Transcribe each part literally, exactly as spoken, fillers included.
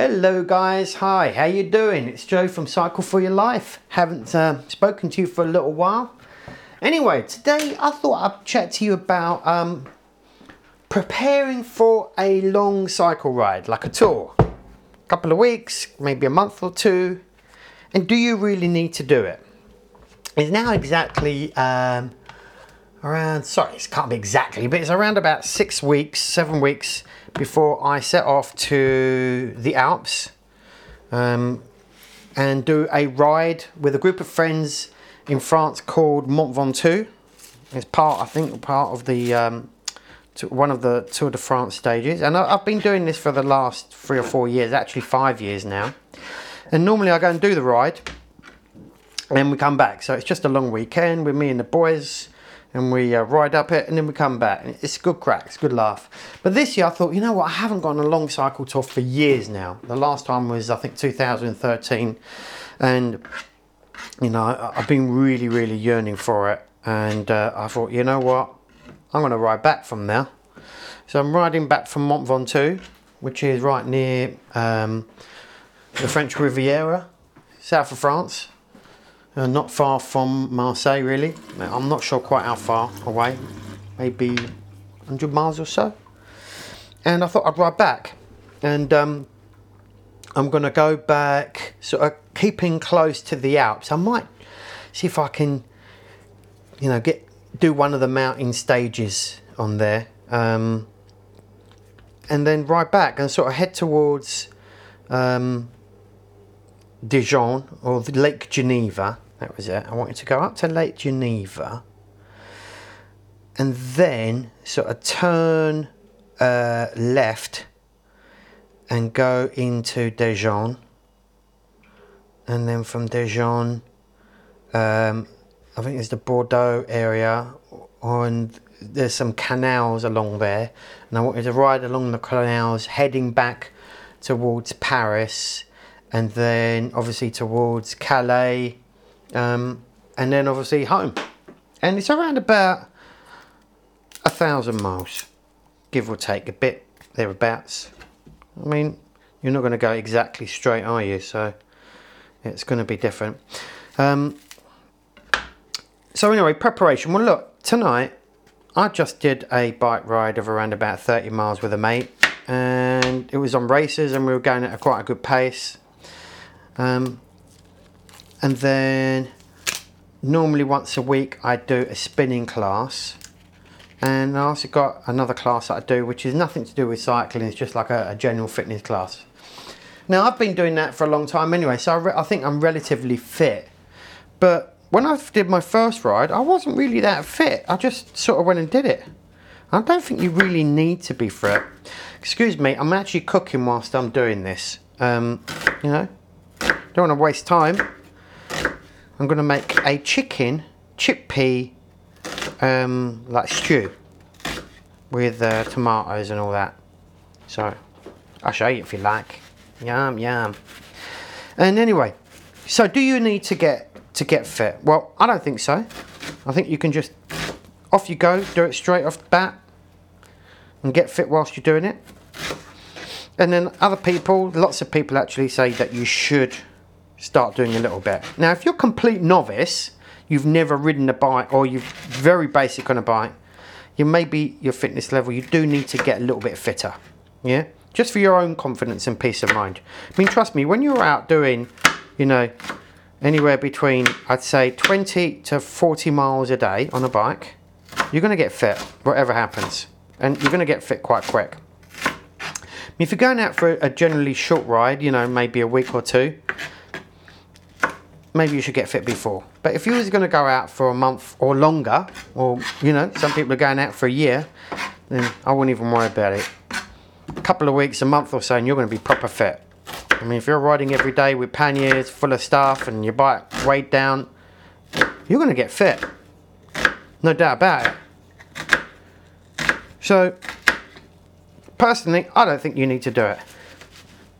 Hello guys, hi, how you doing? It's Joe from Cycle for Your Life. Haven't uh, spoken to you for a little while. Anyway, today I thought I'd chat to you about um, preparing for a long cycle ride, like a tour. A couple of weeks, maybe a month or two. And do you really need to do it? It's now exactly um, around, sorry, it can't be exactly, but it's around about six weeks, seven weeks before I set off to the Alps um, and do a ride with a group of friends in France called Mont Ventoux. It's part, I think, part of the um, one of the Tour de France stages. And I've been doing this for the last three or four years, actually five years now. And normally I go and do the ride and we come back. So it's just a long weekend with me and the boys. And we uh, ride up it and then we come back. And it's good crack, it's good laugh. But this year I thought, you know what, I haven't gone on a long cycle tour for years now. The last time was, I think, two thousand thirteen. And, you know, I, I've been really, really yearning for it. And uh, I thought, you know what, I'm going to ride back from there. So I'm riding back from Mont Ventoux, which is right near um, the French Riviera, south of France. Uh, not far from Marseille, really. I'm not sure quite how far away, maybe one hundred miles or so. And I thought I'd ride back. And um, I'm going to go back, sort of keeping close to the Alps. I might see if I can, you know, get do one of the mountain stages on there. Um, and then ride back and sort of head towards um, Dijon, or the Lake Geneva. That was it. I wanted to go up to Lake Geneva and then sort of turn uh, left and go into Dijon, and then from Dijon um, I think it's the Bordeaux area, and there's some canals along there, and I wanted to ride along the canals heading back towards Paris, and then obviously towards Calais, um, and then obviously home. And it's around about a thousand miles, give or take a bit, thereabouts. I mean, you're not going to go exactly straight, are you? So it's going to be different. Um, so anyway, preparation. Well, look, tonight I just did a bike ride of around about thirty miles with a mate, and it was on races, and we were going at a quite a good pace. Um, and then normally once a week I do a spinning class, and I also got another class that I do which is nothing to do with cycling, it's just like a, a general fitness class. Now I've been doing that for a long time anyway, so I, re I think I'm relatively fit, but when I did my first ride I wasn't really that fit, I just sort of went and did it. I don't think you really need to be fit. Excuse me, I'm actually cooking whilst I'm doing this, um, you know. Don't want to waste time. I'm going to make a chicken chickpea um, like stew with uh, tomatoes and all that. So I'll show you if you like. Yum yum. And anyway, so do you need to get to get fit? Well, I don't think so. I think you can just off you go, do it straight off the bat, and get fit whilst you're doing it. And then other people, lots of people actually say that you should start doing a little bit. Now, if you're a complete novice, you've never ridden a bike, or you're very basic on a bike, you maybe your fitness level, you do need to get a little bit fitter, yeah? Just for your own confidence and peace of mind. I mean, trust me, when you're out doing, you know, anywhere between, I'd say, twenty to forty miles a day on a bike, you're gonna get fit, whatever happens. And you're gonna get fit quite quick. If you're going out for a generally short ride, you know, maybe a week or two, maybe you should get fit before. But if you was going to go out for a month or longer, or, you know, some people are going out for a year, then I wouldn't even worry about it. A couple of weeks, a month or so, and you're going to be proper fit. I mean, if you're riding every day with panniers full of stuff and your bike weighed down, you're going to get fit. No doubt about it. So, personally, I don't think you need to do it.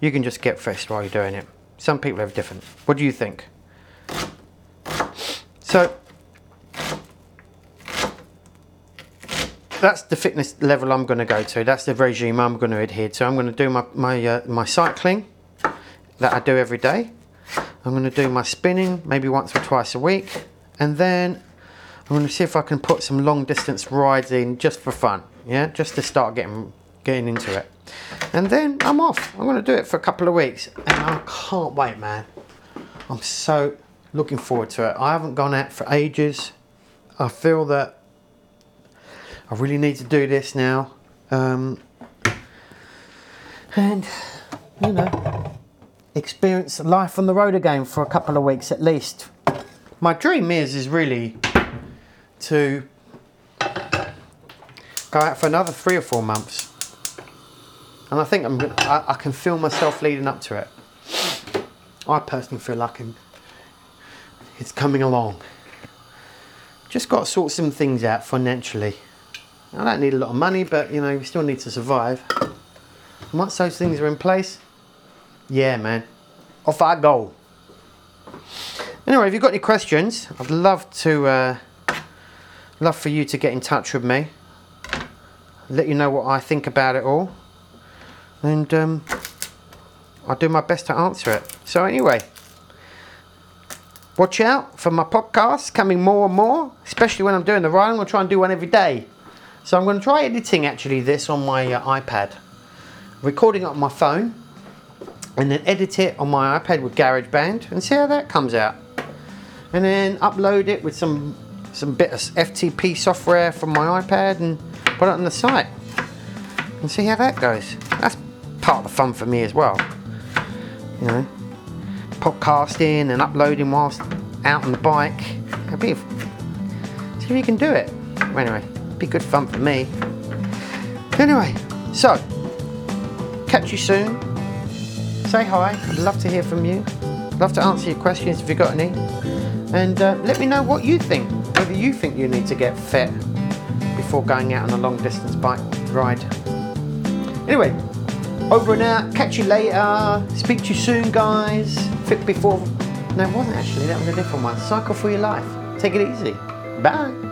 You can just get fit while you're doing it. Some people have different. What do you think? So, that's the fitness level I'm going to go to. That's the regime I'm going to adhere to. I'm going to do my, my, uh, my cycling, that I do every day. I'm going to do my spinning maybe once or twice a week, and then I'm going to see if I can put some long distance rides in just for fun, yeah, just to start getting getting into it. And then I'm off. I'm going to do it for a couple of weeks, and I can't wait, man. I'm so looking forward to it. I haven't gone out for ages. I feel that I really need to do this now, um, and you know, experience life on the road again for a couple of weeks at least. My dream is is really to go out for another three or four months, and I think I'm I, I can feel myself leading up to it. I personally feel like I'm, it's coming along. Just got to sort some things out financially. I don't need a lot of money, but you know, we still need to survive. And once those things are in place, yeah, man, off I go. Anyway, if you've got any questions, I'd love to, uh, love for you to get in touch with me. Let you know what I think about it all, and um, I'll do my best to answer it. So anyway, watch out for my podcasts coming more and more, especially when I'm doing the ride. I'm going to try and do one every day. So I'm going to try editing actually this on my uh, iPad, recording it on my phone, and then edit it on my iPad with GarageBand and see how that comes out. And then upload it with some some bit of F T P software from my iPad and put it on the site and see how that goes. That's part of the fun for me as well. You know, podcasting and uploading whilst out on the bike. It'll be, see if you can do it. Anyway. Be good fun for me. Anyway, so catch you soon. Say hi. I'd love to hear from you. Love to answer your questions if you've got any. And uh, let me know what you think. Whether you think you need to get fit before going out on a long distance bike ride. Anyway, over and out. Catch you later. Speak to you soon, guys. Fit before. No, it wasn't actually. That was a different one. Cycle for your life. Take it easy. Bye.